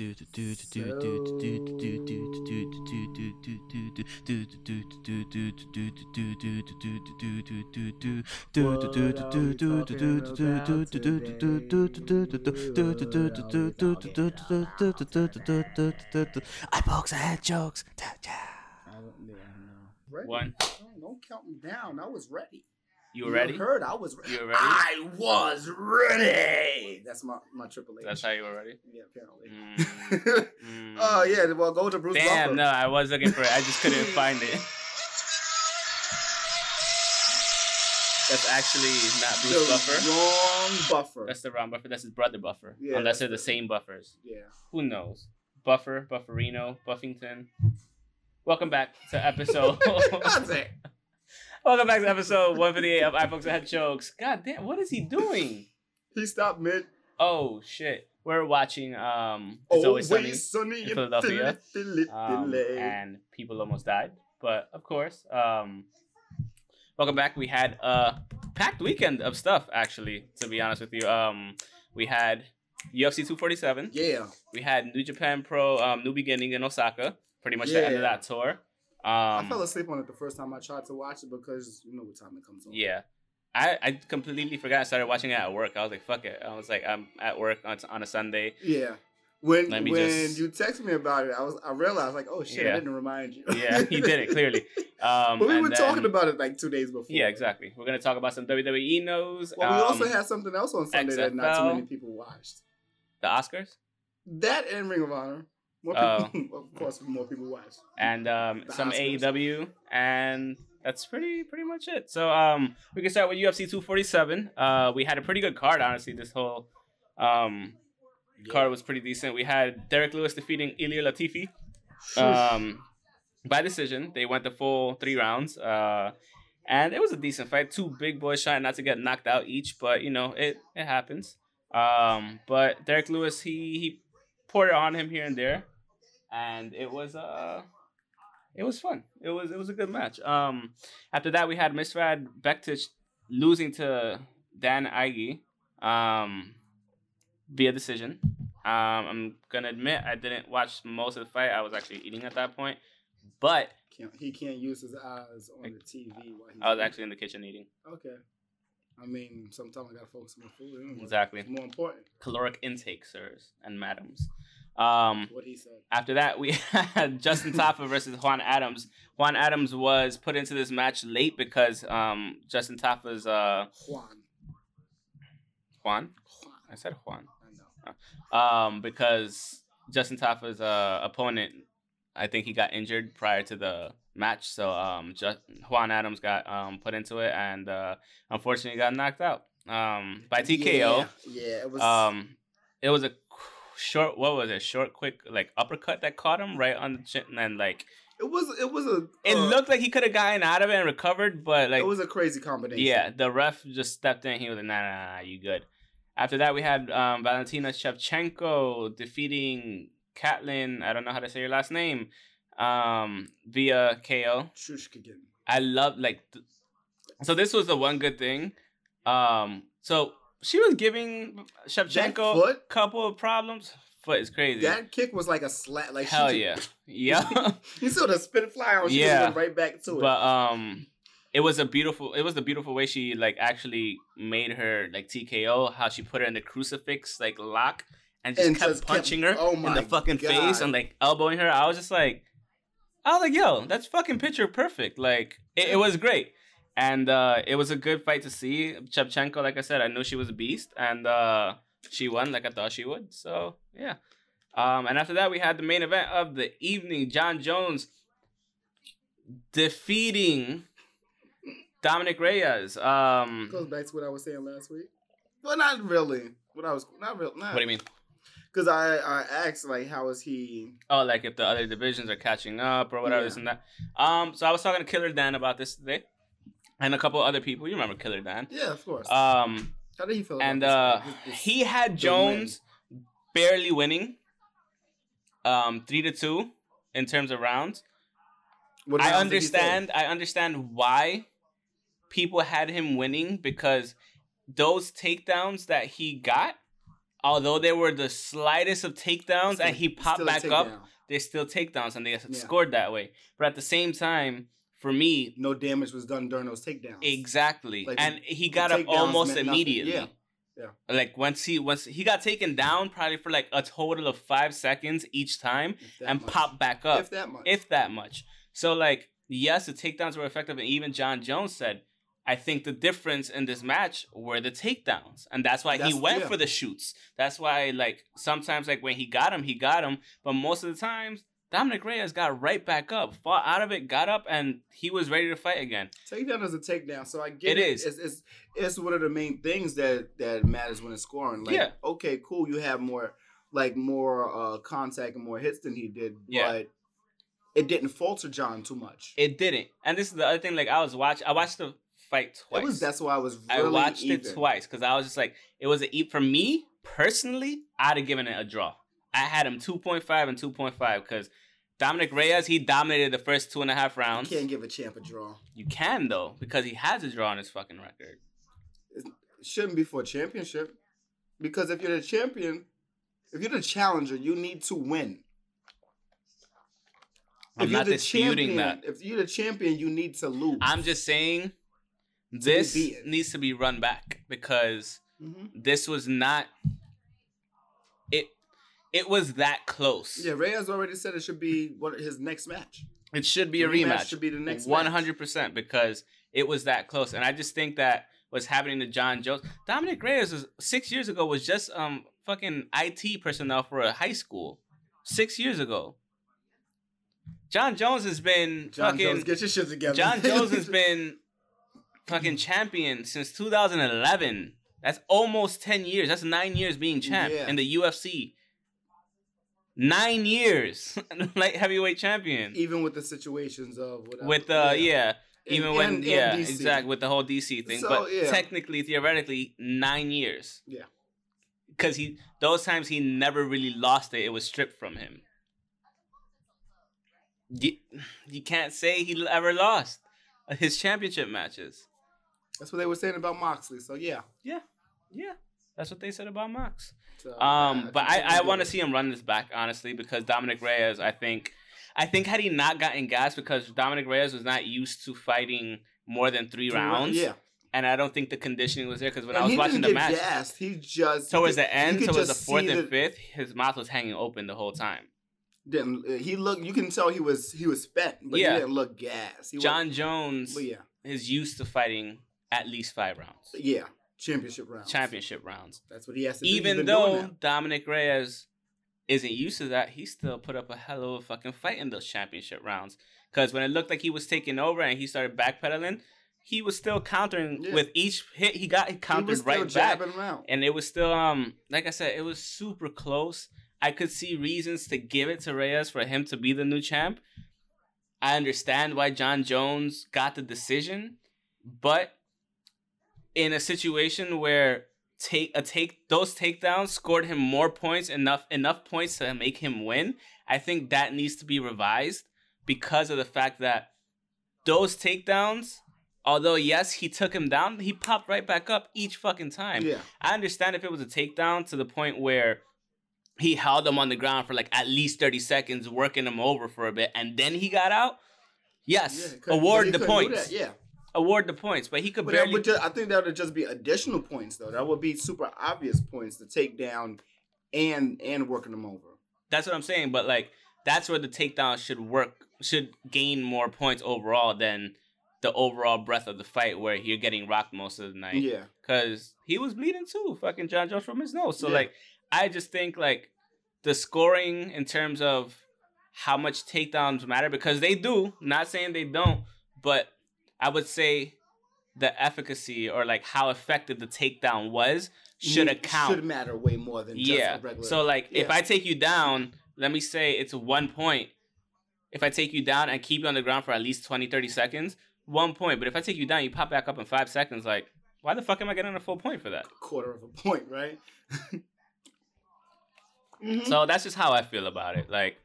I pokes, I had jokes. One. Don't count me down. I was ready. You were ready? I was ready. That's my Triple H. That's how you were ready? Yeah, apparently. Oh, yeah. Well, go to Bruce Buffer. Damn, no. I was looking for it. I just couldn't find it. That's actually not Bruce Buffer. Wrong Buffer. That's the wrong Buffer. That's his brother Buffer. Yeah, unless they're the same Buffers. Yeah. Who knows? Buffer, Bufferino, Buffington. Welcome back to episode... That's it. Welcome back to episode 158 of I Folks That Had Jokes. God damn, what is he doing? He stopped mid. Oh, shit. We're watching It's Always Sunny in Philadelphia. And people almost died. But, of course, welcome back. We had a packed weekend of stuff, actually, to be honest with you. We had UFC 247. Yeah. We had New Japan Pro, New Beginning in Osaka. Pretty much the end of that tour. I fell asleep on it the first time I tried to watch it because you know what time it comes on. Yeah. I completely forgot. I started watching it at work. I was like, fuck it. I was like, I'm at work on a Sunday. Yeah. When you text me about it, I realized like, oh shit, yeah. I didn't remind you. Yeah, he did it clearly. But we were talking about it like 2 days before. Yeah, exactly. We're gonna talk about some WWE knows. Well, we also had something else on Sunday XFL, that not too many people watched. The Oscars? That and Ring of Honor. More people, of course, more people watch. And some Oscars. AEW, and that's pretty much it. So we can start with UFC 247. We had a pretty good card, honestly. This whole card was pretty decent. We had Derek Lewis defeating Ilia Latifi by decision. They went the full 3 rounds, and it was a decent fight. 2 big boys trying not to get knocked out each, but, you know, it happens. But Derek Lewis, he poured it on him here and there, and it was fun. It was a good match. After that, we had Misrad Bektic losing to Dan Ige via decision. I'm gonna admit I didn't watch most of the fight. I was actually eating at that point, but he can't use his eyes on the TV while he's actually in the kitchen eating. Okay. I mean, sometimes I gotta focus on my food. Anyway. Exactly. It's more important. Caloric intake, sirs and madams. What he said. After that, we had Justin Toffa versus Juan Adams. Juan Adams was put into this match late because Justin Toffa's... Juan. I said Juan. I know. Because Justin Toffa's opponent, I think he got injured prior to the... match, so Juan Adams got put into it and unfortunately got knocked out by TKO. Yeah, it was a short. What was it? Short, quick, like uppercut that caught him right on the chin, and like it was It looked like he could have gotten out of it and recovered, but like it was a crazy combination. Yeah, the ref just stepped in. He was like, nah, you good. After that, we had Valentina Shevchenko defeating Catelyn. I don't know how to say your last name. Via KO. I love so this was the one good thing. So she was giving Shevchenko a couple of problems. Foot is crazy. That kick was like a slap. Like hell she just, yeah. You saw the spin fly on. She went right back to it. But it was the beautiful way she like actually made her like TKO. How she put her in the crucifix like lock and just kept punching her in the fucking face and like elbowing her. I was like, yo, that's fucking picture perfect. Like, it was great. And it was a good fight to see. Shevchenko, like I said, I knew she was a beast. And she won like I thought she would. So, yeah. And after that, we had the main event of the evening. John Jones defeating Dominic Reyes. Goes back to what I was saying last week. But not really. What do you mean? Because I asked, like, how is he... Oh, like, if the other divisions are catching up or whatever, this and that. So I was talking to Killer Dan about this today. And a couple other people. You remember Killer Dan. Yeah, of course. How did he feel about this? And he had Jones barely winning. 3-2 in terms of rounds. I understand why people had him winning because those takedowns that he got although they were the slightest of takedowns and he popped back up, they're still takedowns and they scored that way. But at the same time, for me... no damage was done during those takedowns. Exactly. Like, and he got up almost immediately. Yeah. Yeah. Like once he got taken down probably for like a total of 5 seconds each time and popped back up. If that much. So like, yes, the takedowns were effective. And even John Jones said, I think the difference in this match were the takedowns. And that's why he went for the shoots. That's why, like, sometimes, like, when he got him. But most of the times, Dominic Reyes got right back up, fought out of it, got up, and he was ready to fight again. Takedown is a takedown, so I get it. It is. It's one of the main things that matters when it's scoring. Like, yeah. Okay, cool, you have more contact and more hits than he did, but it didn't falter John too much. It didn't. And this is the other thing, like, I watched the fight twice. That's why I was really I watched it twice, because I was just like, it was an eat. For me, personally, I'd have given it a draw. I had him 2.5 and 2.5 because Dominic Reyes, he dominated the first 2.5 rounds. You can't give a champ a draw. You can, though, because he has a draw on his fucking record. It shouldn't be for a championship, because if you're the champion, if you're the challenger, you need to win. I'm not disputing that. If you're the champion, you need to lose. I'm just saying this needs to be run back, because this was not... It was that close. Yeah, Reyes already said it should be his next match. It should be a rematch. It should be the next 100%, because it was that close. And I just think that what's happening to John Jones... Dominic Reyes, 6 years ago, was just fucking IT personnel for a high school. 6 years ago. John Jones has been John Jones, get your shit together. John Jones has been fucking champion since 2011. That's almost 10 years. That's 9 years being champ in the UFC. 9 years, light heavyweight champion. Even with the situations of whatever. And DC. Exactly, with the whole DC thing. So, but technically, theoretically, 9 years. Yeah. Because those times he never really lost it. It was stripped from him. You can't say he ever lost his championship matches. That's what they were saying about Moxley. So, yeah. Yeah. Yeah. That's what they said about Mox. So, I want to see him run this back, honestly, because Dominic Reyes, I think had he not gotten gassed, because Dominic Reyes was not used to fighting more than three rounds. Yeah. And I don't think the conditioning was there, because when I was watching the match, gassed. He just towards the end, towards the fourth and fifth, his mouth was hanging open the whole time. He looked? You can tell he was spent, but he didn't look gassed. John Jones is used to fighting at least 5 rounds. Yeah. Championship rounds. That's what he has to do. Even though Dominic Reyes isn't used to that, he still put up a hell of a fucking fight in those championship rounds. Because when it looked like he was taking over and he started backpedaling, he was still countering with each hit he got. He countered right back. And it was still, like I said, it was super close. I could see reasons to give it to Reyes for him to be the new champ. I understand why John Jones got the decision, but in a situation where those takedowns scored him more points, enough points to make him win, I think that needs to be revised, because of the fact that those takedowns, although yes, he took him down, he popped right back up each fucking time. Yeah. I understand if it was a takedown to the point where he held him on the ground for like at least 30 seconds, working him over for a bit, and then he got out. Yes, award the points. Award the points, but he could barely... I think that would just be additional points, though. That would be super obvious points to take down and working them over. That's what I'm saying, but like, that's where the takedown should gain more points overall than the overall breadth of the fight, where you're getting rocked most of the night. Yeah. Because he was bleeding too, fucking John Jones, from his nose. So like, I just think like the scoring in terms of how much takedowns matter, because they do, not saying they don't, but... I would say the efficacy, or like how effective the takedown was, should account. Should matter way more than just a regular. So like, if I take you down, let me say it's 1 point. If I take you down and keep you on the ground for at least 20, 30 seconds, 1 point. But if I take you down, you pop back up in 5 seconds, like, why the fuck am I getting a full point for that? Quarter of a point, right? So that's just how I feel about it. Like,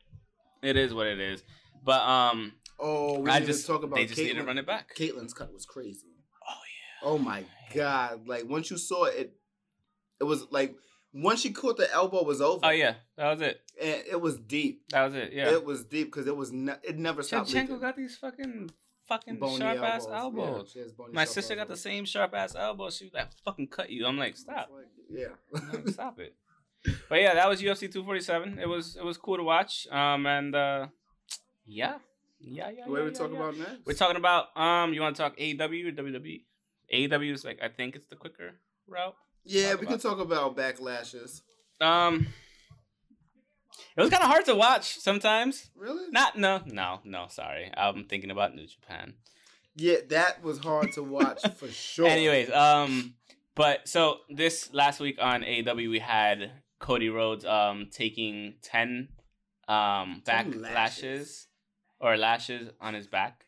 it is what it is. But, oh, we need to talk about They just need to run it back. Caitlin's cut was crazy. Oh, yeah. Oh, my God. Like, once you saw it, it was like Once she caught the elbow, was over. Oh yeah, that was it. And it was deep. That was it. Yeah, it was deep because it was it never stopped. Shevchenko got these fucking sharp ass elbows. Yeah, my sister got the same sharp ass elbow. She was like, "Fucking cut you." I'm like, "Stop." Stop it. But yeah, that was UFC 247. It was cool to watch. Yeah. What are we talking about next? We're talking about you want to talk AEW or WWE? AEW is like I think it's the quicker route. Yeah, we can talk about backlashes. It was kind of hard to watch sometimes. Really? No. Sorry, I'm thinking about New Japan. Yeah, that was hard to watch for sure. Anyways, but so this last week on AEW we had Cody Rhodes taking 10 lashes on his back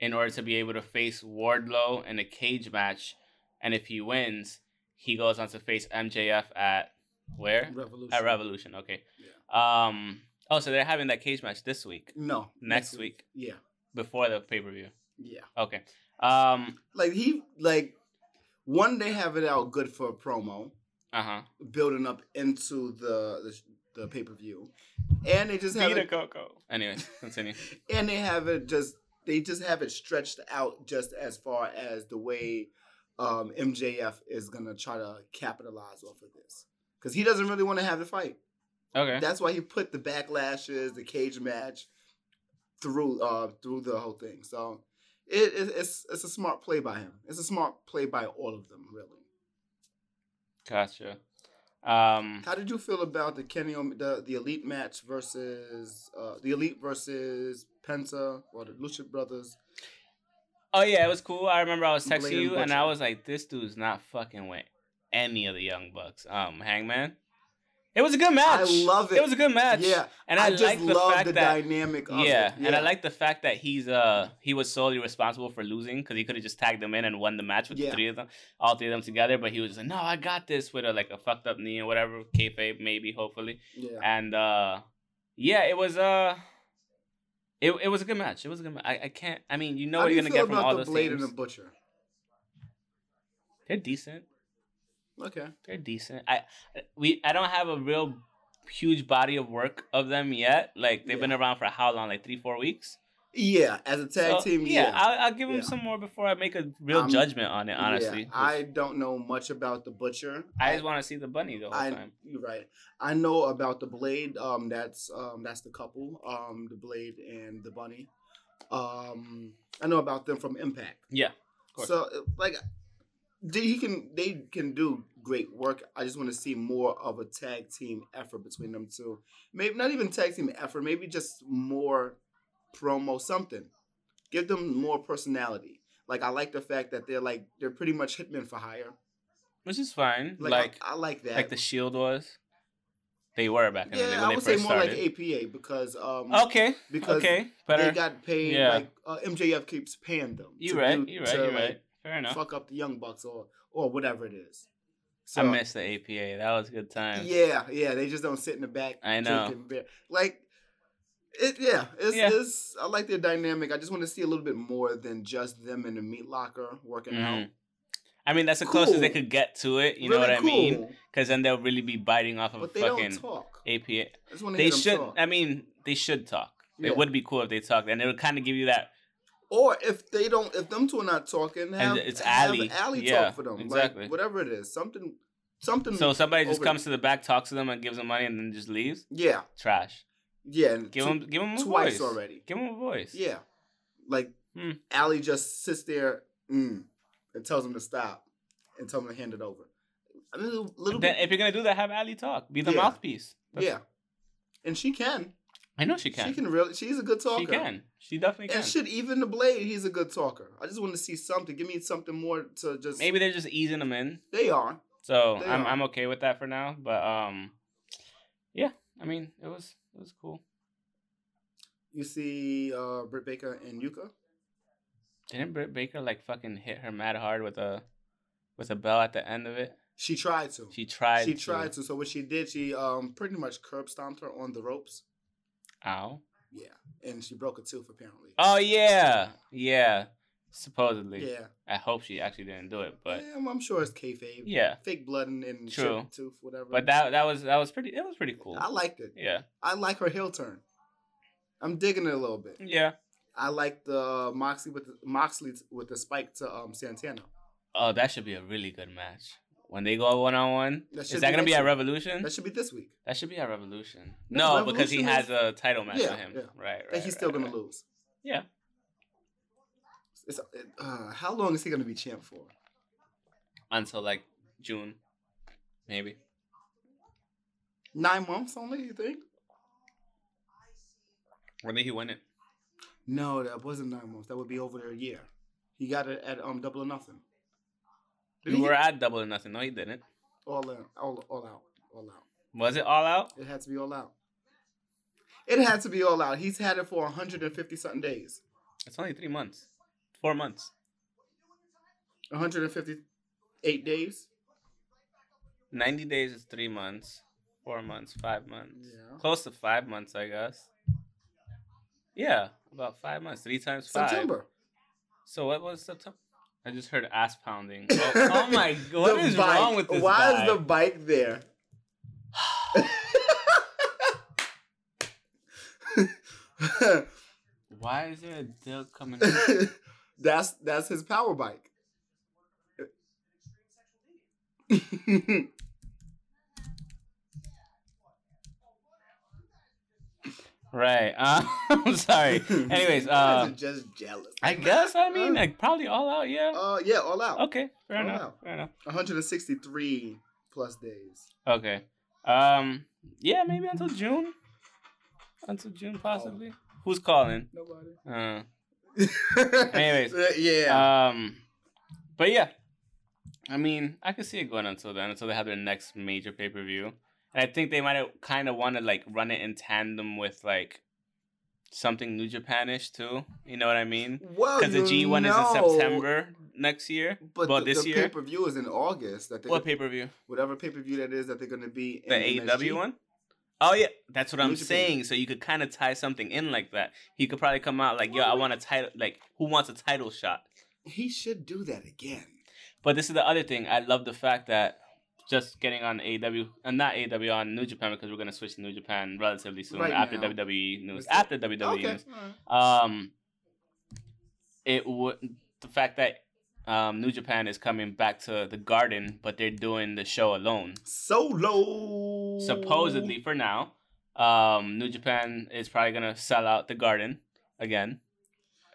in order to be able to face Wardlow in a cage match, and if he wins, he goes on to face MJF at where? Revolution. At Revolution, okay. Yeah. So they're having that cage match this week? No. Next week? Yeah. Before the pay-per-view? Yeah. Okay. One, they have it out good for a promo. Uh-huh. Building up into the pay-per-view. And they just have it... Anyway, continue. And they have it just... They just have it stretched out just as far as the way... MJF is going to try to capitalize off of this. Because he doesn't really want to have the fight. Okay. That's why he put the backlashes, the cage match through the whole thing. So it's a smart play by him. It's a smart play by all of them, really. Gotcha. How did you feel about the Elite match versus the Elite versus Penta or the Lucha Brothers? Oh, yeah, it was cool. I remember I was texting Blade you, and I was like, this dude's not fucking with any of the Young Bucks. Hangman. It was a good match. I love it. It was a good match. Yeah. And I just love the dynamic of it. Yeah, and I like the fact that he was solely responsible for losing, because he could have just tagged them in and won the match with all three of them together, but he was just like, no, I got this with a fucked up knee or whatever, kayfabe maybe, hopefully. Yeah. And, it was... It was a good match. It was a good match. How what you're going to get from all those things. How do you feel about the Blade and the Butcher? They're decent. Okay. They're decent. I don't have a real huge body of work of them yet. They've been around for how long? 3-4 weeks? Yeah. As a tag team, yeah. I'll give them some more before I make a real judgment on it, honestly. Yeah, I don't know much about the Butcher. I just want to see the Bunny the whole time. You're right. I know about the Blade. That's the couple, the Blade and the Bunny. I know about them from Impact. Yeah, of course. So they can do great work. I just want to see more of a tag team effort between them two. Maybe not even tag team effort. Maybe just more promo something. Give them more personality. I like the fact that they're pretty much hitmen for hire, which is fine. I like that. Like the Shield was. They were back in the day when they first started. Yeah, I would say more APA because... Better. They got paid, MJF keeps paying them. You're right. Fair enough. Fuck up the Young Bucks or whatever it is. So, I miss the APA. That was a good time. Yeah, they just don't sit in the back. I know. Drinking beer. I like their dynamic. I just want to see a little bit more than just them in the meat locker working out. I mean, that's the closest they could get to it. You know what I mean? Because then they'll really be biting off of a fucking APA. They should. Talk. I mean, they should talk. Yeah. It would be cool if they talked, and it would kind of give you that. Or if they don't, if them two are not talking, have Allie talk for them. Exactly. Whatever it is, something. So somebody just comes to the back, talks to them, and gives them money, and then just leaves. Yeah. Trash. Yeah. And give them a voice already. Give them a voice. Yeah. Allie just sits there. And tells him to stop and tell him to hand it over. A little bit. If you're going to do that, have Allie talk. Be the mouthpiece. Yeah. And she can. I know she can. She's a good talker. She can. She definitely can. And even the Blade, he's a good talker. I just want to see something. Give me something more to just... Maybe they're just easing him in. They are. So I'm okay with that for now. But it was cool. You see Britt Baker and Yuka? Didn't Britt Baker fucking hit her mad hard with a bell at the end of it? She tried to. She tried to. So what she did, she pretty much curb stomped her on the ropes. Ow. Yeah, and she broke a tooth apparently. Oh yeah, yeah. Supposedly. Yeah. I hope she actually didn't do it, but yeah, I'm sure it's kayfabe. Yeah. Fake blood and true shit, tooth, whatever. But that was pretty cool. I liked it. Yeah. I like her heel turn. I'm digging it a little bit. Yeah. I like the Moxley with the spike to Santana. Oh, that should be a really good match. When they go one-on-one, is that going to be at Revolution? That should be this week. That should be at Revolution. No, because he has a title match with him. Yeah. Right. That he's still going to lose. Yeah. How long is he going to be champ for? Until like June, maybe. 9 months only, you think? When did he win it? No, that wasn't 9 months. That would be over a year. He got it at Double or Nothing. At Double or Nothing. No, he didn't. All out. Was it All Out? It had to be All Out. He's had it for 150-something days. It's only 3 months. 4 months. 158 days? 90 days is 3 months. 4 months, 5 months. Yeah. Close to 5 months, I guess. Yeah, about 5 months. 3 times 5. September. So what was September? I just heard ass pounding. Oh my God. What is wrong with this guy? Why is the bike there? Why is there a duck coming out? That's his power bike. Right. I'm sorry. Anyways, you guys are just jealous. I guess. I mean, like probably All Out. Yeah. Yeah, All Out. Okay, fair enough. 163 plus days. Okay. Yeah, maybe until June. Possibly. Oh. Who's calling? Nobody. Anyways. Yeah. But yeah, I mean, I could see it going until then, until they have their next major pay-per-view. And I think they might have kind of want to, like, run it in tandem with, like, something New Japan-ish, too. You know what I mean? Well, because the G1 is in September next year. But this year. The pay-per-view is in August. What pay-per-view? Whatever pay-per-view that is that they're going to be in. The AEW one? Oh, yeah. That's what I'm saying. So you could kind of tie something in like that. He could probably come out like, yo, I want a title. Like, who wants a title shot? He should do that again. But this is the other thing. I love the fact that just getting on AEW, and not AEW, on New Japan, because we're going to switch to New Japan relatively soon WWE news. After WWE news. Right. The fact that New Japan is coming back to the Garden, but they're doing the show alone. Solo! Supposedly, for now. New Japan is probably going to sell out the Garden again.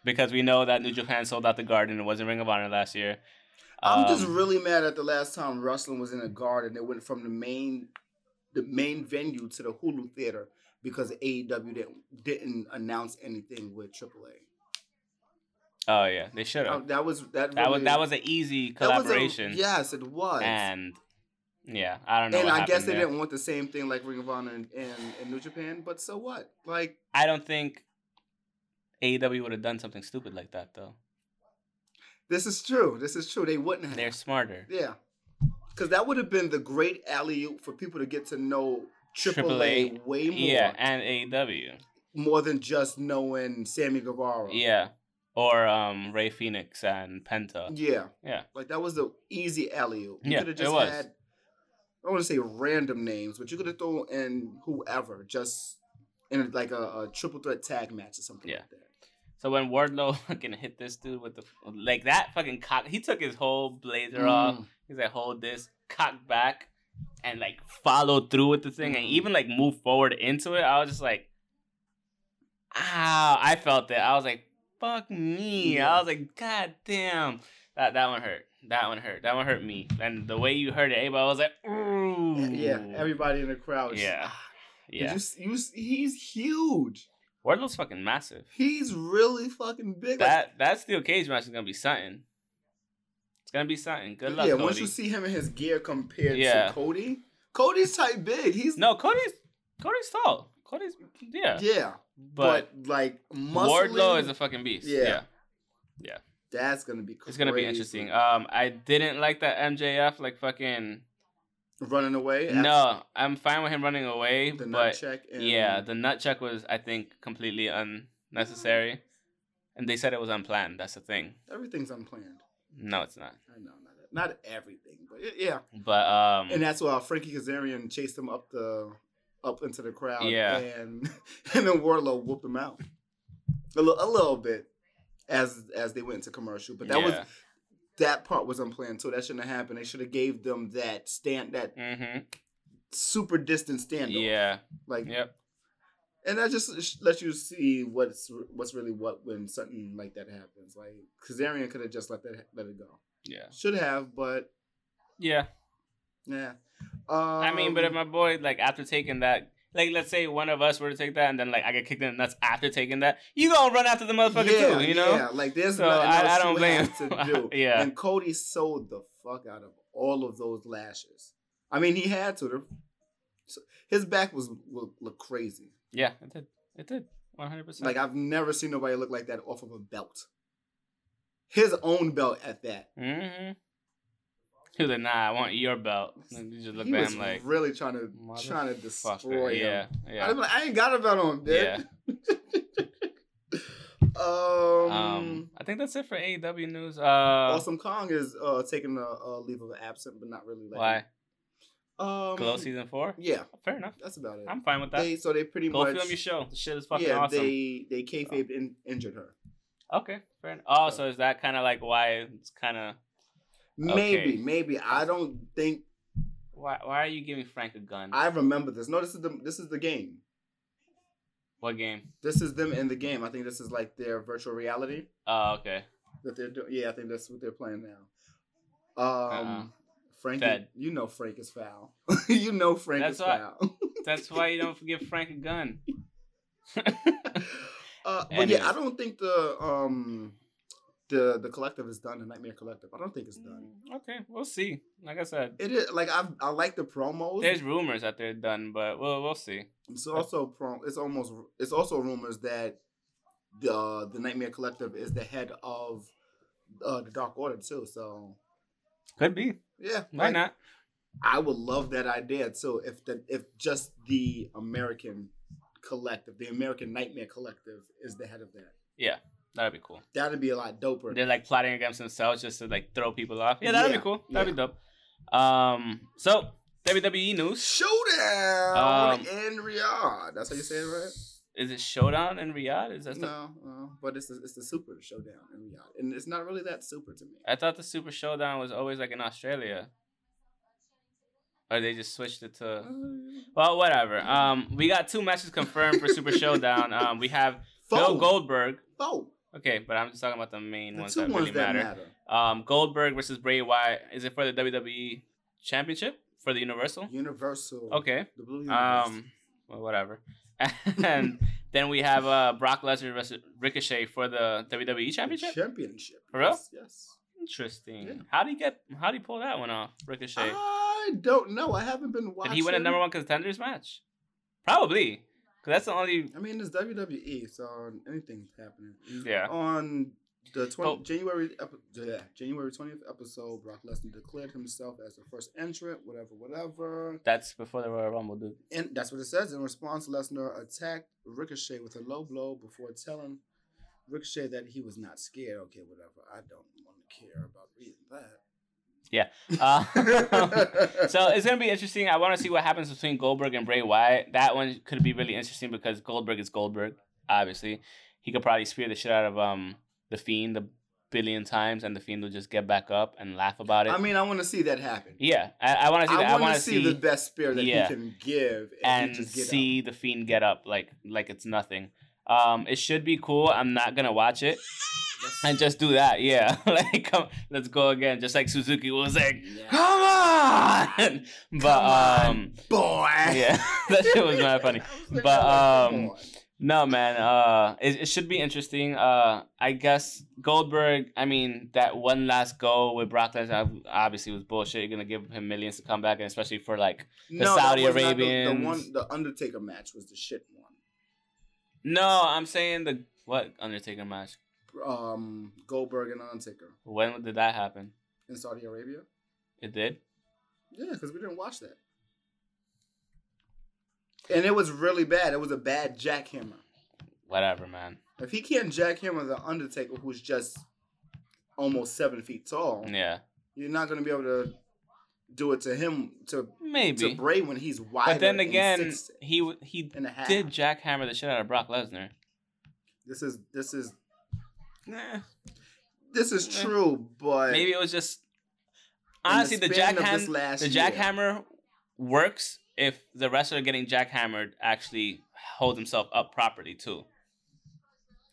Because we know that New Japan sold out the Garden. It wasn't Ring of Honor last year. I'm just really mad at the last time wrestling was in a Garden. They went from the main venue to the Hulu Theater because AEW didn't announce anything with AAA. Oh yeah, they should have. That was an easy collaboration. Yes, it was. And yeah, I don't know. And I guess they didn't want the same thing like Ring of Honor and New Japan. But so what? Like, I don't think AEW would have done something stupid like that though. This is true. They wouldn't have. They're smarter. Yeah. Because that would have been the great alley-oop for people to get to know AAA way more. Yeah, and AEW. More than just knowing Sammy Guevara. Yeah. Or Rey Fenix and Penta. Yeah. Yeah. Like, that was the easy alley-oop. You could have just had, I don't want to say random names, but you could have thrown in whoever, just in like a triple threat tag match or something like that. So when Wardlow fucking hit this dude with the, like, that fucking cock, he took his whole blazer off. He's like, hold this, cock back, and like followed through with the thing and even like moved forward into it. I was just like, ow, I felt that. I was like, fuck me. I was like, god damn. That one hurt. That one hurt me. And the way you heard it, everybody was like, ooh. Yeah, everybody in the crowd. Yeah. Yeah. He's huge. Wardlow's fucking massive. He's really fucking big. That steel cage match is going to be something. It's going to be something. Good luck, Cody. Yeah, once you see him in his gear compared to Cody. Cody's type big. Cody's tall. Cody's, yeah. Yeah. But like, muscling. Wardlow is a fucking beast. Yeah. That's going to be crazy. It's going to be interesting. I didn't like that MJF, like, fucking running away? No, I'm fine with him running away. The nut check. The nut check was, I think, completely unnecessary. And they said it was unplanned. That's the thing. Everything's unplanned. No, it's not. I know, not everything, but yeah. But and that's why Frankie Kazarian chased him up into the crowd. Yeah. And then Wardlow whooped him out a little bit as they went into commercial. But that was that part was unplanned, so that shouldn't have happened. They should have gave them that stand that super distant standoff. Yeah. Like. Yep. And that just lets you see what's really what when something like that happens. Like Kazarian could have just let it go. Yeah, should have, but yeah. I mean, but if my boy like after taking that, like let's say one of us were to take that, and then like I get kicked in the nuts after taking that, you gonna run after the motherfucker too, you know? Yeah, like there's so nothing else I don't blame him to do. Yeah, and Cody sold the fuck out of all of those lashes. I mean, he had to. His back looked crazy. Yeah, it did. It did. 100%. Like, I've never seen nobody look like that off of a belt. His own belt at that. Mm-hmm. He was like, nah, I want your belt. And you just looked at him like... He was really trying to destroy him. Yeah. I ain't got a belt on, dude. Yeah. I think that's it for AEW news. Awesome Kong is taking a leave of absence, but not really. Like why? Glow season 4? Yeah. Fair enough. That's about it. I'm fine with that. They pretty much... Go film your show. The shit is fucking awesome. Yeah, they kayfabed and injured her. Okay. Fair enough. Oh, so is that kind of like why it's kind of... Maybe. I don't think... Why are you giving Frank a gun? I remember this. No, this is the game. What game? This is them in the game. I think this is like their virtual reality. Oh, okay. That they're doing. Yeah, I think that's what they're playing now. Frank, you know Frank is foul. Foul. That's why you don't give Frank a gun. But yeah, I don't think the collective is done. The Nightmare Collective. I don't think it's done. Okay, we'll see. Like I said, it is like I like the promos. There's rumors that they're done, but we'll see. It's also it's also rumors that the Nightmare Collective is the head of the Dark Order too. So. Could be. Yeah. Why not? I would love that idea. So if just the American collective, the American Nightmare Collective is the head of that. Yeah. That'd be cool. That'd be a lot doper. They're like plotting against themselves just to like throw people off. Yeah, that'd be cool. That'd be dope. So WWE news. Showdown in Riyadh. That's how you say it, right? Is it Showdown in Riyadh? Is that no, but it's the Super Showdown in Riyadh, and it's not really that super to me. I thought the Super Showdown was always like in Australia, or they just switched it to. Well, whatever. We got 2 matches confirmed for Super Showdown. We have Bill Goldberg. Okay, but I'm just talking about the main ones that really matter. Goldberg versus Bray Wyatt. Is it for the WWE Championship for the Universal? Universal. Okay. The Blue Universe. Well, whatever. And then we have Brock Lesnar versus Ricochet for the WWE Championship. For real? Yes. Interesting. Yeah. How do you pull that one off, Ricochet? I don't know. I haven't been watching. Did he win a number 1 contenders match? Probably, because that's the only. I mean, it's WWE, so anything's happening. Yeah. On the January 20th episode, Brock Lesnar declared himself as the first entrant, whatever. That's before the Royal Rumble, dude. And that's what it says. In response, Lesnar attacked Ricochet with a low blow before telling Ricochet that he was not scared. Okay, whatever. I don't want to care about reading that. Yeah. So it's going to be interesting. I want to see what happens between Goldberg and Bray Wyatt. That one could be really interesting because Goldberg is Goldberg, obviously. He could probably spear the shit out of... The Fiend, the billion times, and the Fiend will just get back up and laugh about it. I mean, I want to see that happen. Yeah, I want to see that. I want to see the best spear that he can give, and just see the Fiend get up like it's nothing. It should be cool. I'm not gonna watch it, and just do that. Yeah, like come, let's go again. Just like Suzuki was like, come on, boy. Yeah, that shit was not funny, but. No, man. It should be interesting. I guess Goldberg, I mean, that one last go with Brock Lesnar obviously was bullshit. You're going to give him millions to come back, and especially for, like, Saudi Arabians. The Undertaker match was the shit one. No, I'm saying what Undertaker match? Goldberg and Undertaker. When did that happen? In Saudi Arabia. It did? Yeah, because we didn't watch that. And it was really bad. It was a bad jackhammer. Whatever, man. If he can't jackhammer the Undertaker, who's just almost 7 feet tall, yeah, you're not going to be able to do it to him to Bray when he's wider. But then again, he did jackhammer the shit out of Brock Lesnar. This is true, but maybe it was just honestly the jackhammer works if the wrestler getting jackhammered actually holds himself up properly too.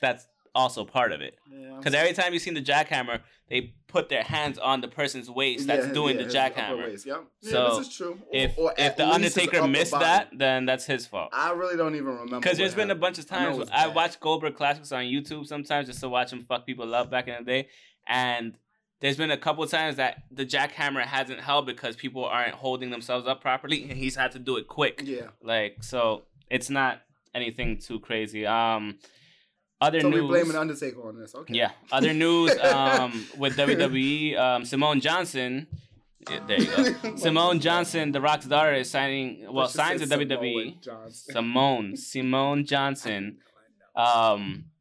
That's also part of it. Because every time you've seen the jackhammer, they put their hands on the person's waist that's doing the jackhammer. Yep. Yeah, so this is true. If the Undertaker missed that, then that's his fault. I really don't even remember. Because there's been a bunch of times I watch Goldberg Classics on YouTube sometimes just to watch him fuck people up back in the day. And there's been a couple of times that the jackhammer hasn't held because people aren't holding themselves up properly, and he's had to do it quick. Yeah. So it's not anything too crazy. Other news. We're blaming Undertaker on this. Okay. Yeah. Other news with WWE, Simone Johnson. There you go. Simone Johnson, The Rock's daughter, is signs with WWE. Simone Johnson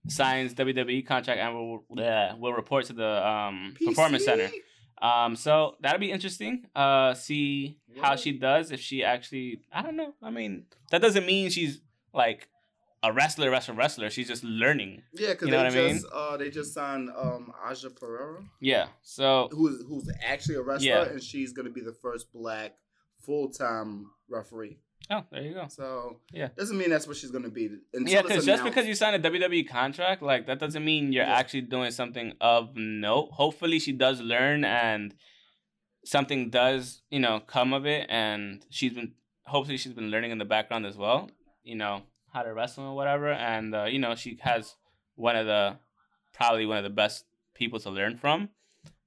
signs WWE contract and will report to the Performance Center. So that'll be interesting. See how she does. If she actually, I don't know. I mean, that doesn't mean she's like a wrestler. She's just learning. Yeah, because they just signed Aja Pereira. Yeah, so who's actually a wrestler, and she's gonna be the first black full-time referee. Oh, there you go. So doesn't mean that's what she's gonna be. Because just because you sign a WWE contract, that doesn't mean you're actually doing something of note. Hopefully, she does learn and something does come of it, and hopefully she's been learning in the background as well. How to wrestle or whatever, and she has probably one of the best people to learn from.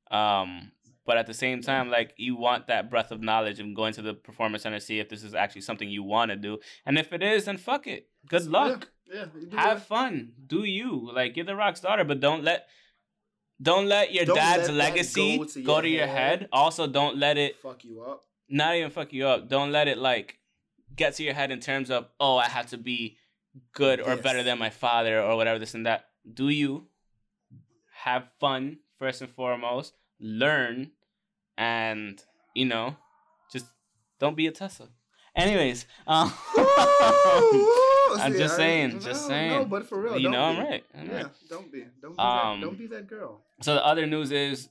But at the same time, you want that breadth of knowledge and going to the Performance Center, see if this is actually something you want to do, and if it is, then fuck it. Good luck. Yeah, have fun. Do you you're The Rock's daughter, but don't let your dad's legacy go to your head. Also, don't let it fuck you up. Not even fuck you up. Don't let it get to your head in terms of, oh, I have to be good or better than my father or whatever, this and that. Do you have fun first and foremost, learn, and, just don't be a Tesla. Anyways, I'm just saying. No, but for real, I'm right. Don't be that girl. So the other news is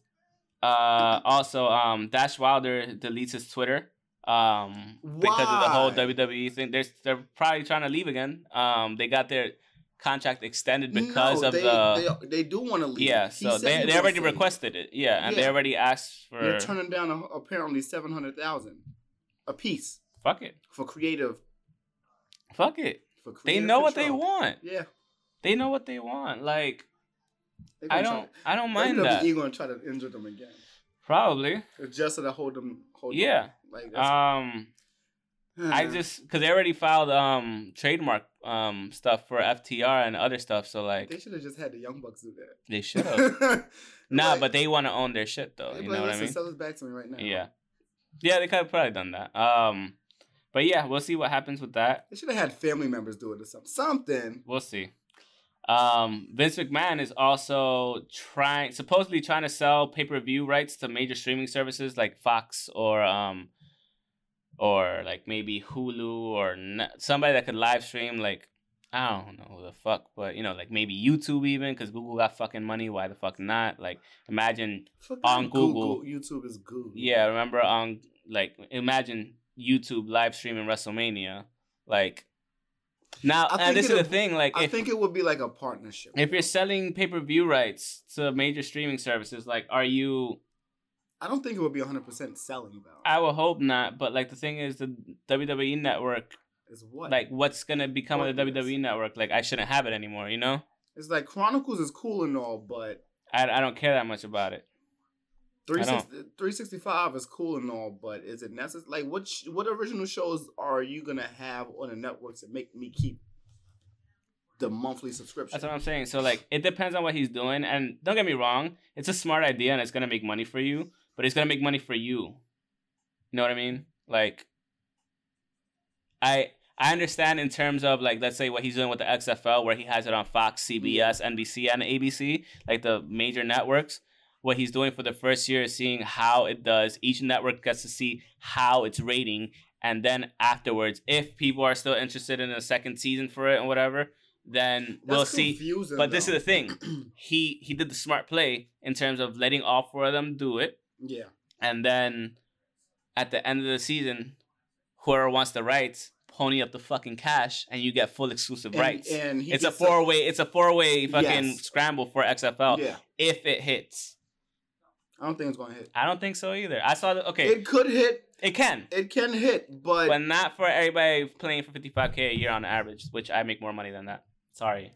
Dash Wilder deletes his Twitter. Because of the whole WWE thing, they're probably trying to leave again. They got their contract extended because they do want to leave. Yeah, so they already requested it. Yeah, and they already asked for. They're turning down apparently $700,000 a piece. Fuck it for creative. Fuck it. For creative they know control. What they want. Yeah, they know what they want. I don't mind that. You're gonna try to injure them again. Probably. Just so to hold them. Yeah. I just because they already filed trademark stuff for FTR and other stuff, so they should have just had the Young Bucks do that. They should have. But they want to own their shit though. You know what I mean? Sell this back to me right now. Yeah, yeah, they could have probably done that. But yeah, we'll see what happens with that. They should have had family members do it or something. Something. We'll see. Vince McMahon is also supposedly trying to sell pay-per-view rights to major streaming services like Fox or maybe Hulu or somebody that could live stream, I don't know who the fuck, but maybe YouTube even, because Google got fucking money, why the fuck not? Imagine on Google. YouTube is Google. Yeah, remember imagine YouTube live streaming WrestleMania, Now, and this is the thing. I think it would be a partnership. If you're selling pay-per-view rights to major streaming services, are you? I don't think it would be 100% selling though. I would hope not, but the thing is, the WWE network is what? What's gonna become of the WWE network? I shouldn't have it anymore, you know? It's Chronicles is cool and all, but I don't care that much about it. 365 is cool and all, but is it necessary? What original shows are you gonna have on the networks that make me keep the monthly subscription? That's what I'm saying. So it depends on what he's doing. And don't get me wrong, it's a smart idea and it's gonna make money for you, but it's gonna make money for you. You know what I mean? I understand in terms of, like, let's say what he's doing with the XFL, where he has it on Fox, CBS, NBC, and ABC, like the major networks. What he's doing for the first year is seeing how it does. Each network gets to see how it's rating. And then afterwards, if people are still interested in a second season for it and whatever, then we'll see. But this is the thing. He did the smart play in terms of letting all four of them do it. Yeah. And then at the end of the season, whoever wants the rights, pony up the fucking cash, and you get full exclusive rights. And it's a four-way fucking scramble for XFL if it hits. I don't think it's going to hit. I don't think so either. I saw that. Okay. It could hit. It can. It can hit, but not for everybody playing for $55,000 a year on average, which I make more money than that. Sorry.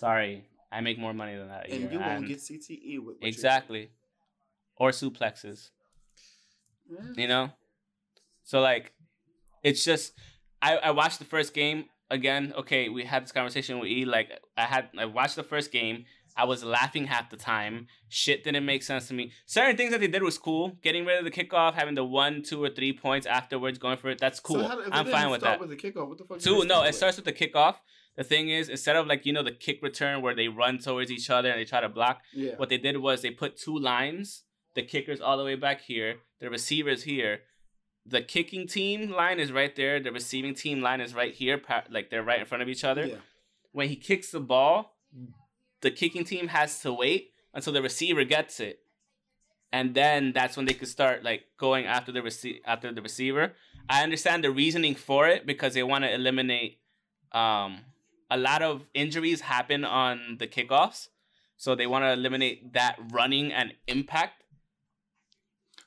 I make more money than that a year. And you won't get CTE with exactly. Or suplexes. Yeah. You know? So, like, it's just... I watched the first game. Again, okay, we had this conversation with E. Like, I watched the first game. I was laughing half the time. Shit didn't make sense to me. Certain things that they did was cool. Getting rid of the kickoff, having the 1, 2, or 3 points afterwards, going for it. That's cool. So I'm fine with that. With the kickoff, what the fuck? It starts with the kickoff. The thing is, instead of the kick return where they run towards each other and they try to block, what they did was they put two lines. The kicker's all the way back here. The receiver's here. The kicking team line is right there. The receiving team line is right here. Like they're right in front of each other. Yeah. When he kicks the ball, the kicking team has to wait until the receiver gets it. And then that's when they could start going after the receiver. I understand the reasoning for it because they want to eliminate a lot of injuries happen on the kickoffs. So they want to eliminate that running and impact.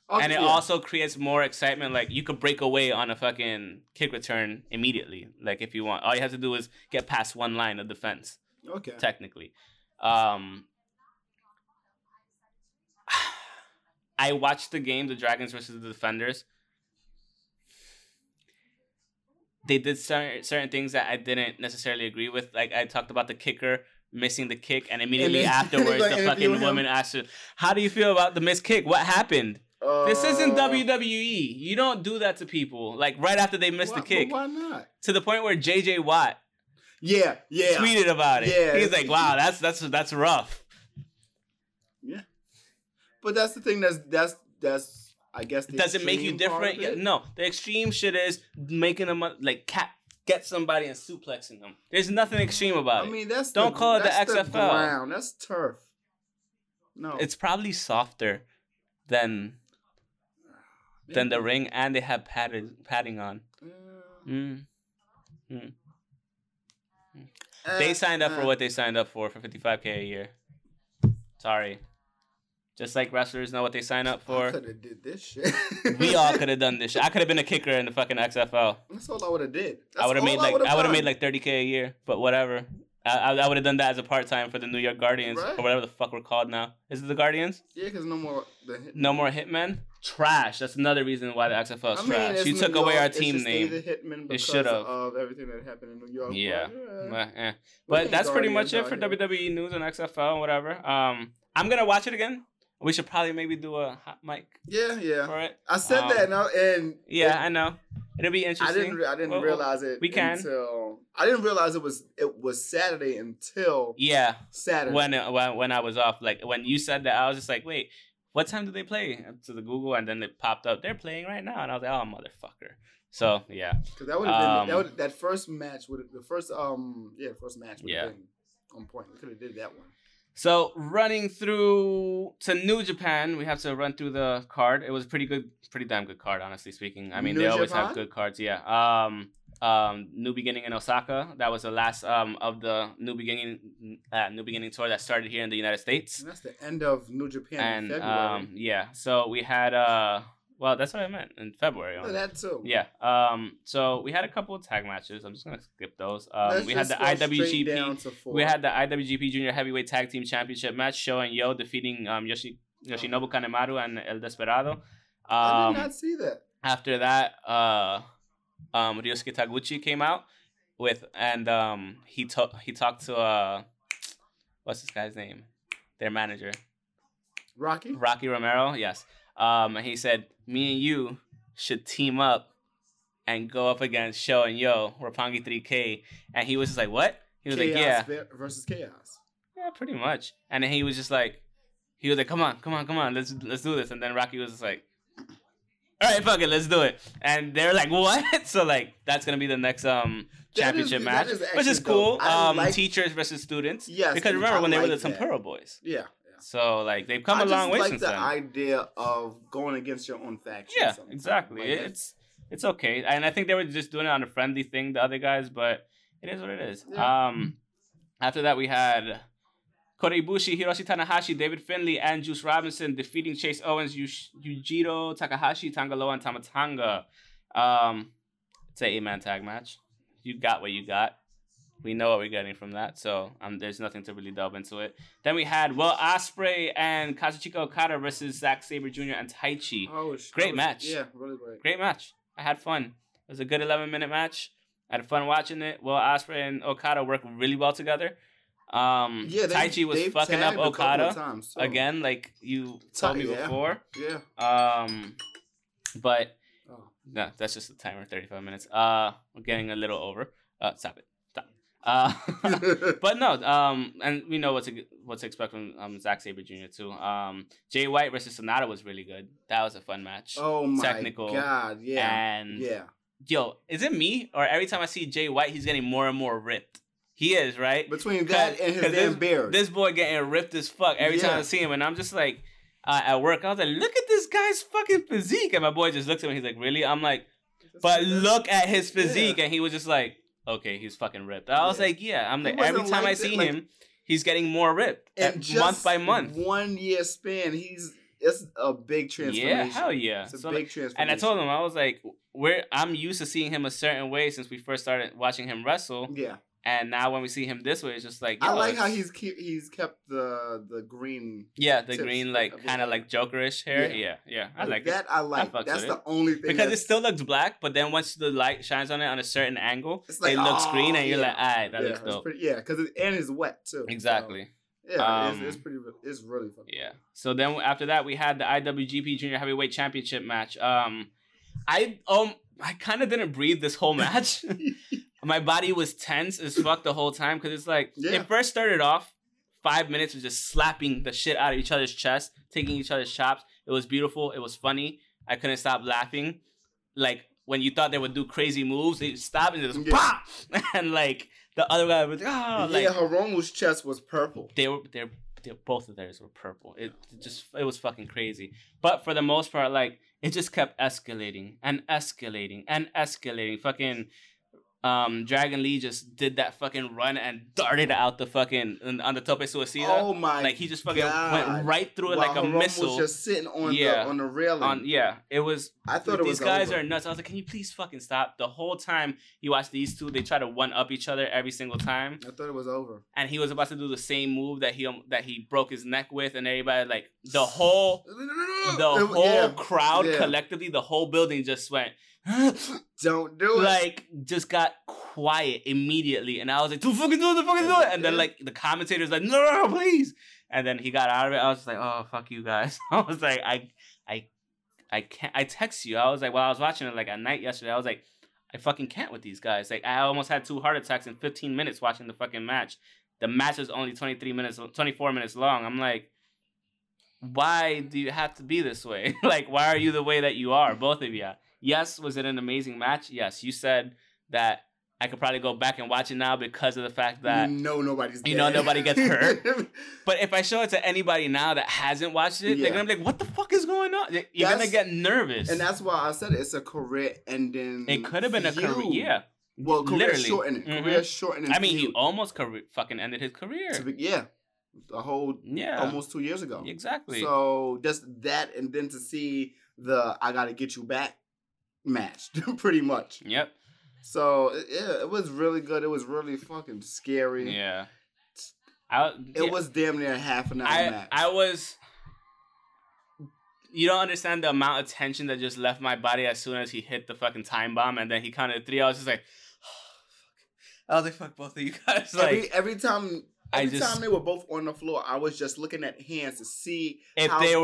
And it also creates more excitement. Like, you could break away on a fucking kick return immediately. Like, if you want. All you have to do is get past one line of defense. Okay. Technically. I watched the game, the Dragons versus the Defenders. They did certain things that I didn't necessarily agree with. Like, I talked about the kicker missing the kick, and immediately afterwards, the fucking woman asked her, how do you feel about the missed kick? What happened? This isn't WWE. You don't do that to people. Like, right after they missed the kick. Why not? To the point where J.J. Watt tweeted about it. Yeah, he's like, wow, that's rough. Yeah. But that's the thing that's I guess the does it make you different? Yeah, no. The extreme shit is making them get somebody and suplexing them. There's nothing extreme about it. I mean, don't call it the XFL. Ground. That's turf. No. It's probably softer than the ring, and they have padding on. They signed up for what they signed up for $55,000 a year. Sorry. Just like wrestlers know what they sign up for. I could have did this shit. We all could have done this shit. I could have been a kicker in the fucking XFL. That's all I would have did. I would have made like $30,000 a year, but whatever. I would have done that as a part-time for the New York Guardians, right? Or whatever the fuck we're called now. Is it the Guardians? Yeah, because no more Hitmen? Trash. That's another reason why the XFL is trash. You took away our team name. It should have. Of everything that happened in New York. Yeah. But that's pretty much it for WWE news and XFL and whatever. I'm going to watch it again. We should probably maybe do a hot mic. Yeah. For it. I said that now, and I know. It'll be interesting. I didn't realize it. We can. I didn't realize it was Saturday until Saturday when I was off. Like when you said that, I was just like, wait, what time do they play? To the Google, and then it popped up. They're playing right now, and I was like, oh motherfucker. So because that would have been that first match first match would have been on point. We could have did that one. So running through to New Japan, we have to run through the card. It was pretty damn good card, honestly speaking. I mean, New they always Japan? Have good cards. Yeah. New Beginning in Osaka. That was the last of the New Beginning tour that started here in the United States. And that's the end of New Japan in February. So we had that's what I meant in February. That too. Yeah. So we had a couple of tag matches. I'm just gonna skip those. We had the IWGP. We had the IWGP Junior Heavyweight Tag Team Championship match. Sho and Yo defeating Yoshinobu Kanemaru and El Desperado. I did not see that. After that, Ryosuke Taguchi came out he talked to what's this guy's name? Their manager. Rocky Romero. Yes. And he said, me and you should team up and go up against Show and Yo, Roppongi 3K. And he was just like, what? He was chaos, like, yeah. Versus chaos. Yeah, pretty much. And then he was just like, come on, let's do this. And then Rocky was just like, all right, fuck it, let's do it. And they're like, what? So, like, that's going to be the next championship match, which is cool. Teachers versus students. Yes. Because remember when they were the Sampuro boys. Yeah. So, like, they've come a long way since then. I just like the idea of going against your own faction. Yeah, exactly. Like it's okay. And I think they were just doing it on a friendly thing, the other guys, but it is what it is. Yeah. After that, we had Kota Ibushi, Hiroshi Tanahashi, David Finlay, and Juice Robinson defeating Chase Owens, Yujiro Takahashi, Tonga Loa, and Tama Tonga. It's an 8-man tag match. You got what you got. We know what we're getting from that, so there's nothing to really delve into it. Then we had Will Ospreay and Kazuchika Okada versus Zack Sabre Jr. and Taichi. Great match. Yeah, really great. Great match. I had fun. It was a good 11-minute match. I had fun watching it. Will Ospreay and Okada worked really well together. Yeah, Taichi was fucking up Okada times, so. Again, like you told me before. Yeah. But no, that's just the timer, 35 minutes. We're getting a little over. Stop it. But no, and we know what to expect from Zack Sabre Jr. too. Jay White versus Sonata was really good. That was a fun match. Oh my technical. God, yeah. And yeah. Yo, is it me or every time I see Jay White, he's getting more and more ripped? He is, right? Between that and his damn beard. This boy getting ripped as fuck every time I see him. And I'm just like, at work, I was like, look at this guy's fucking physique. And my boy just looks at me. He's like, really? I'm like, but look at his physique. Yeah. And he was just like, okay, he's fucking ripped. I was like, yeah. I'm like, every time I see him, he's getting more ripped. And just month by month. 1 year span, it's a big transformation. Yeah, hell yeah. It's a big transformation. And I told him, I was like, I'm used to seeing him a certain way since we first started watching him wrestle. Yeah. And now when we see him this way, it's just like... I like how he's kept the green... Yeah, the green, like, kind of like Jokerish hair. Yeah. I like that. That's the only thing. Because it still looks black, but then once the light shines on it on a certain angle, it's like, it looks green, and you're like, all right, that looks dope. Pretty, yeah, because and it's wet, too. Exactly. So, yeah, it's really fun. Yeah. So then after that, we had the IWGP Junior Heavyweight Championship match. I kind of didn't breathe this whole match. My body was tense as fuck the whole time because it's like, it first started off 5 minutes of just slapping the shit out of each other's chest, taking each other's chops. It was beautiful. It was funny. I couldn't stop laughing. Like, when you thought they would do crazy moves, they stop and just pop! And, like, the other guy was like... Yeah, Hiromu's chest was purple. Both of theirs were purple. It was fucking crazy. But for the most part, like, it just kept escalating and escalating and escalating. Fucking... Dragon Lee just did that fucking run and darted out the fucking on the Tope Suicida. Oh my! Like he just fucking went right through it like a Hiromu missile. Was just sitting on the railing. It was. I thought it was. These guys are nuts. I was like, can you please fucking stop? The whole time you watch these two, they try to one up each other every single time. I thought it was over. And he was about to do the same move that he broke his neck with, and everybody like the whole crowd collectively, the whole building just went. Don't do it. Like, just got quiet immediately. And I was like, don't fucking do it. And then, like, the commentator's like, no, please. And then he got out of it. I was just like, oh, fuck you guys. I was like, I can't. I text you. I was like, while I was watching it, like, at night yesterday, I was like, I fucking can't with these guys. Like, I almost had 2 heart attacks in 15 minutes watching the fucking match. The match was only 24 minutes long. I'm like, why do you have to be this way? Like, why are you the way that you are, both of you? Yes, was it an amazing match? Yes, you said that I could probably go back and watch it now because of the fact that nobody gets hurt. But if I show it to anybody now that hasn't watched it, they're gonna be like, "What the fuck is going on?" You're gonna get nervous, and that's why I said it's a career ending. It could have been a career. Yeah. Well, career shortening. Mm-hmm. Career shortening. I mean, he almost fucking ended his career. Almost 2 years ago. Exactly. So just that, and then to see the "I gotta get you back" matched pretty much. Yep. So it was really good. It was really fucking scary. Yeah. It was damn near half an hour match. You don't understand the amount of tension that just left my body as soon as he hit the fucking time bomb, and then he counted 3. I was just like, oh, fuck. I was like, fuck both of you guys. Like every time Every time they were both on the floor, I was just looking at hands to see if how they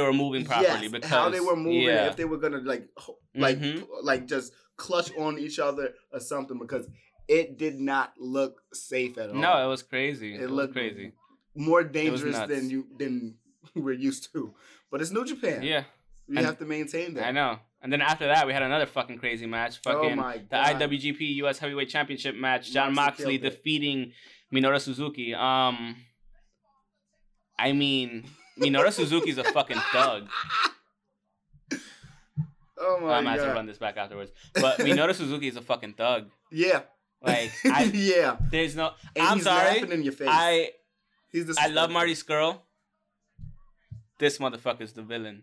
were moving properly, because how they were moving, if they were gonna like just clutch on each other or something, because it did not look safe at all. No, it was crazy. It looked crazy, more dangerous than we're used to. But it's New Japan. Yeah, we have to maintain that. I know. And then after that, we had another fucking crazy match. Fucking the IWGP U.S. Heavyweight Championship match. John Moxley defeating Minoru Suzuki. I mean, Minoru Suzuki's a fucking thug. Oh my god! I might as well run this back afterwards. But Minoru Suzuki is a fucking thug. Yeah. Like there's no. And I'm sorry. Laughing in your face. I love Marty Scurll. This motherfucker's the villain.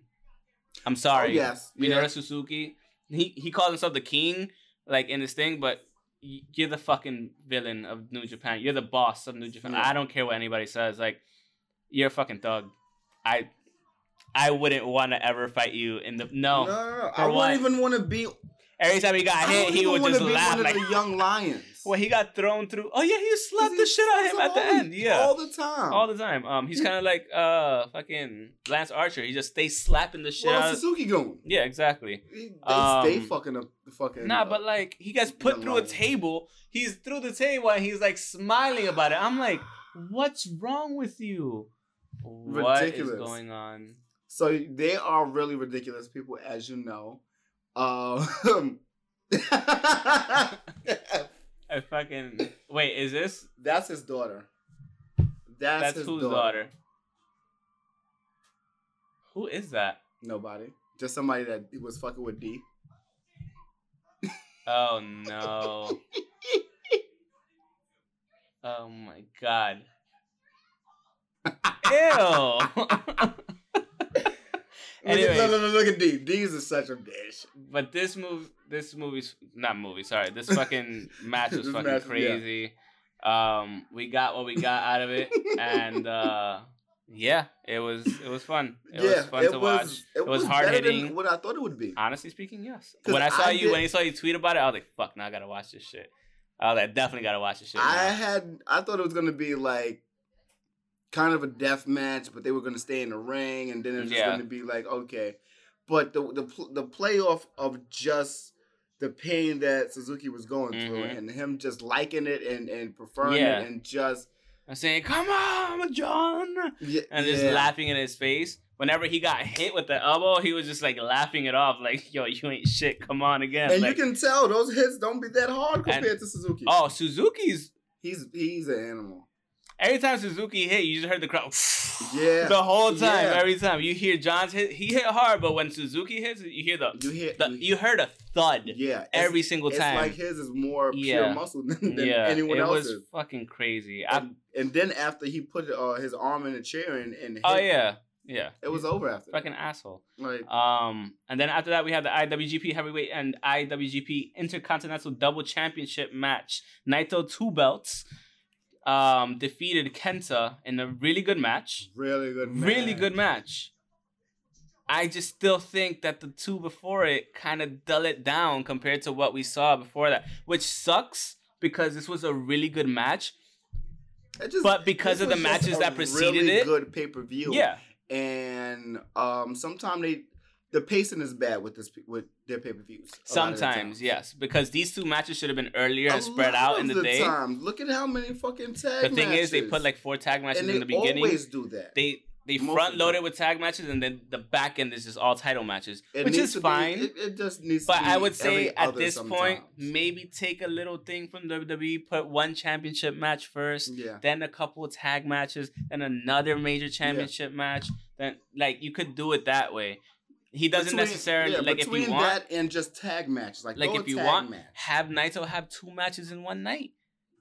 I'm sorry. Oh, yes. Minoru Suzuki. He calls himself the king, like, in this thing, but you're the fucking villain of New Japan. You're the boss of New Japan. Yeah. I don't care what anybody says. Like, you're a fucking thug. I wouldn't want to ever fight you in the... No. I wouldn't even want to be... Every time he got hit, he would just laugh. One like of the Young Lions. When he got thrown through... Oh, yeah, he slapped the shit out of him at the end. Yeah. All the time. He's kind of like fucking Lance Archer. He just stays slapping the shit out. Where's Suzuki going? Yeah, exactly. They fucking up the fucking... Nah, but like, he gets put through a table. He's through the table and he's like smiling about it. I'm like, what's wrong with you? Ridiculous. What is going on? So they are really ridiculous people, as you know. I fucking wait. Is this? That's his daughter. That's his whose daughter. Who is that? Nobody. Just somebody that was fucking with D. Oh no. Oh my god. Ew. Anyways, no, look at D. D is such a bitch. But this fucking match was fucking crazy. Yeah. We got what we got out of it, and it was fun. It was fun to watch. It was hard hitting. Than what I thought it would be. Honestly speaking, yes. When I saw you tweet about it, I was like, "Fuck, now I gotta watch this shit." I was like, "Definitely gotta watch this shit." I thought it was gonna be like kind of a death match, but they were going to stay in the ring, and then it was just going to be like, okay. But the playoff of just the pain that Suzuki was going through, and him just liking it and preferring it, and just... and saying, come on, John! Yeah, and just laughing in his face. Whenever he got hit with the elbow, he was just like laughing it off, like, yo, you ain't shit, come on again. And like, you can tell, those hits don't be that hard compared to Suzuki. Oh, Suzuki's... He's an animal. Every time Suzuki hit, you just heard the crowd. Yeah. The whole time, every time. You hear John's hit. He hit hard, but when Suzuki hits, you hear you heard a thud. Yeah. Every single time. It's like his is more pure muscle than anyone else's. It was fucking crazy. And then after he put his arm in a chair and hit. Oh, yeah. Yeah. It was over after. Fucking asshole. Like, and then after that, we had the IWGP Heavyweight and IWGP Intercontinental Double Championship match. Naito 2 belts. Defeated Kenta in a really good match. Really good match. I just still think that the two before it kind of dull it down compared to what we saw before that, which sucks because this was a really good match. But because of the matches that preceded it, good pay-per-view. Yeah, and sometimes the pacing is bad with their pay-per-views. Sometimes, yes. Because these two matches should have been earlier and spread out in the day. Look at how many fucking tag matches. The thing is, they put like 4 tag matches in the beginning. They always do that. They front-load it with tag matches, and then the back end is just all title matches, which is fine. It just needs to be. But I would say at this point, maybe take a little thing from WWE, put one championship match first, then a couple of tag matches, then another major championship match. Then, like, you could do it that way. He doesn't necessarily like if you want that and just tag matches like if you want match. Have Naito have 2 matches in one night,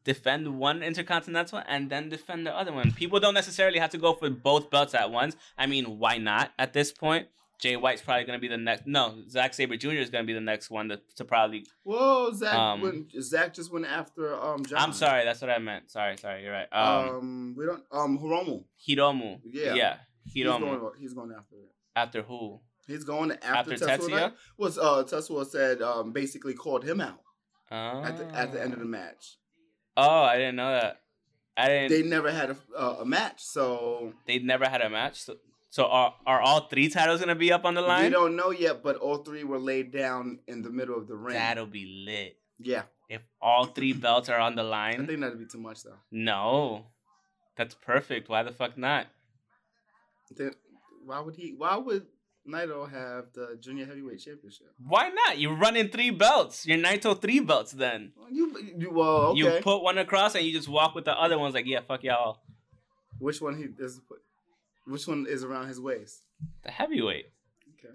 defend one Intercontinental and then defend the other one. People don't necessarily have to go for both belts at once. I mean, why not at this point? Jay White's probably gonna be the next. No, Zack Sabre Jr. is gonna be the next one to probably. Whoa, Zack! Zack just went after John. I'm sorry, that's what I meant. Sorry, you're right. We don't Hiromu. Yeah, Hiromu. He's going after it. After who? He's going after Tetsuya. Tetsuya said basically called him out at the end of the match. Oh, I didn't know that. They never had a match, so... They never had a match? So are all three titles going to be up on the line? We don't know yet, but all three were laid down in the middle of the ring. That'll be lit. Yeah. If all three belts are on the line... I think that'd be too much, though. No. That's perfect. Why the fuck not? Then why would Naito have the junior heavyweight championship? Why not? You're running three belts. You're Naito three belts then. Well, okay. You put one across and you just walk with the other ones like, yeah, fuck y'all. Which one is around his waist? The heavyweight. Okay.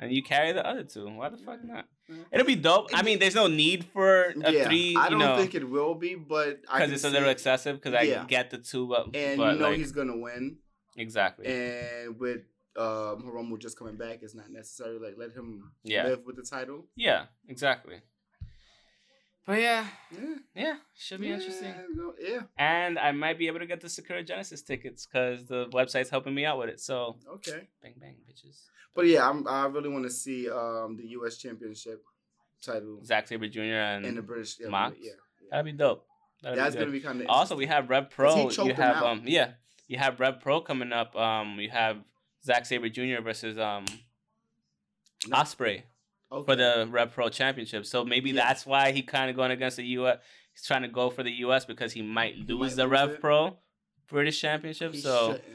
And you carry the other two. Why the fuck not? It'll be dope. I mean, there's no need for a three. I don't think it will be, but because it's a little excessive. Because I get the two, but he's gonna win. Exactly. And with Hiromu just coming back, it's not necessary. Like, let him live with the title. Yeah, exactly. But yeah, should be interesting. Yeah. And I might be able to get the Sakura Genesis tickets because the website's helping me out with it. So okay, bang bang, bitches. But yeah, I really want to see the U.S. Championship title. Zack Sabre Jr. and the British Mox. Yeah. That'd be dope. That's gonna be kind of. Also, we have Rev Pro. You have you have Rev Pro coming up. You have Zack Sabre Jr. versus Ospreay. Okay. For the Rev Pro Championship. So maybe that's why he kind of going against the U.S. He's trying to go for the U.S. because he might lose the Rev Pro British Championship.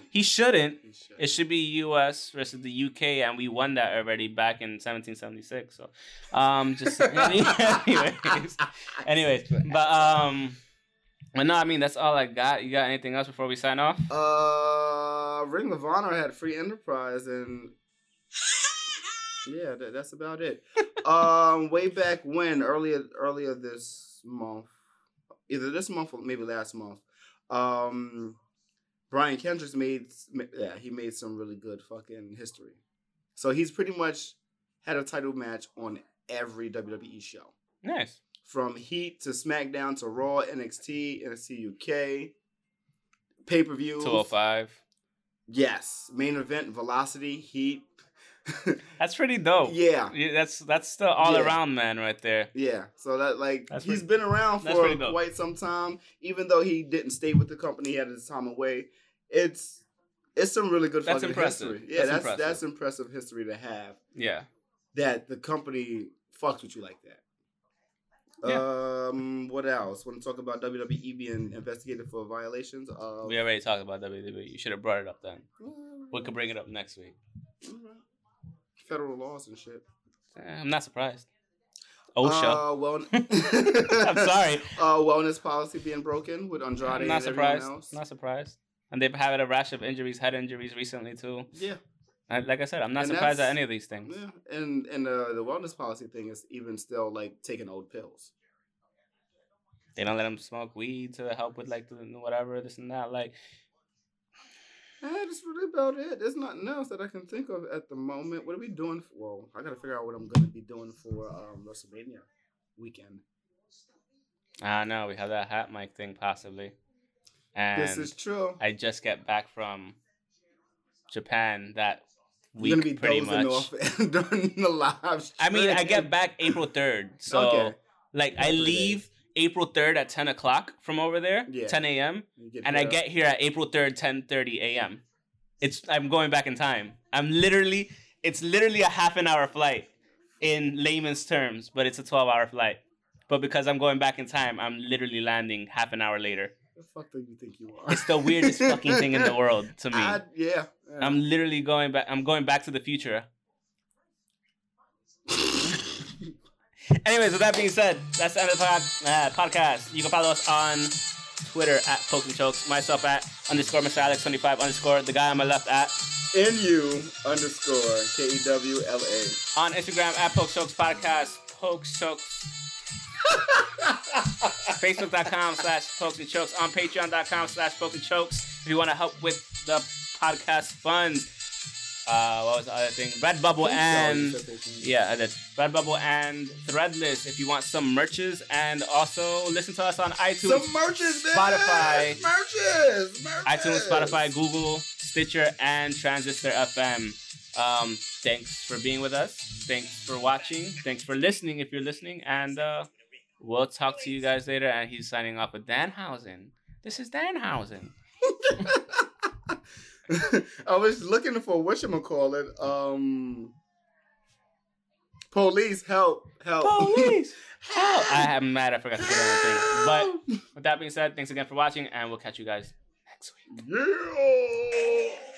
He shouldn't. It should be U.S. versus the U.K. And we won that already back in 1776. So, But no, I mean, that's all I got. You got anything else before we sign off? Ring of Honor had Free Enterprise and... Yeah, that's about it. Way back when, earlier this month, either this month or maybe last month, Brian Kendrick made some really good fucking history. So he's pretty much had a title match on every WWE show. Nice. From Heat to SmackDown to Raw, NXT, NXT UK, pay-per-views. 205. Yes. Main event, Velocity, Heat. That's pretty dope. Yeah, that's the all-around man right there. Yeah, so that he's been around for quite some time. Even though he didn't stay with the company, he had his time away. It's some really good fucking history. Yeah, that's impressive history to have. Yeah, that the company fucks with you like that. Yeah. What else? Want to talk about WWE being investigated for violations? We already talked about WWE. You should have brought it up then. We could bring it up next week. Mm-hmm. Federal laws and shit. I'm not surprised. OSHA. I'm sorry. Wellness policy being broken with Andrade. I'm not surprised. Not surprised. And they've had a rash of injuries, head injuries recently too. Yeah. Like I said, I'm not surprised at any of these things. Yeah. And the wellness policy thing is even still like taking old pills. They don't let them smoke weed to help with like the whatever this and that like. That's really about it. There's nothing else that I can think of at the moment. What are we doing? Well, I got to figure out what I'm going to be doing for WrestleMania weekend. I know. We have that hat mic thing possibly. And this is true. I just get back from Japan that week. You're gonna be pretty much during the live stream. I mean, I get back April 3rd. So, I leave April 3rd at 10 o'clock from over there, 10 a.m. And I get here at April 3rd, 10:30 a.m. I'm going back in time. It's literally a half an hour flight in layman's terms, but it's a 12-hour flight. But because I'm going back in time, I'm literally landing half an hour later. The fuck do you think you are? It's the weirdest fucking thing in the world to me. I'm literally going back. I'm going back to the future. Anyways, with that being said, that's the end of the podcast. You can follow us on Twitter at Pokes and Chokes, myself at _MrAlex25 _ the guy on my left at NU_KEWLA. On Instagram at Pokes Chokes Podcast, Pokes Chokes. Facebook.com/Pokes and Chokes. On Patreon.com/Pokes and Chokes. If you want to help with the podcast funds. What was the other thing? Redbubble and... I did. Redbubble and Threadless if you want some merches. And also listen to us on iTunes, Spotify, iTunes, Spotify, Google, Stitcher, and Transistor FM. Thanks for being with us. Thanks for watching. Thanks for listening if you're listening. And we'll talk to you guys later. And he's signing off with Danhausen. This is Danhausen. I was looking for whatchamacallit. Police, help, help. Police, help. I'm mad I forgot to do another thing. But with that being said, thanks again for watching, and we'll catch you guys next week. Yeah.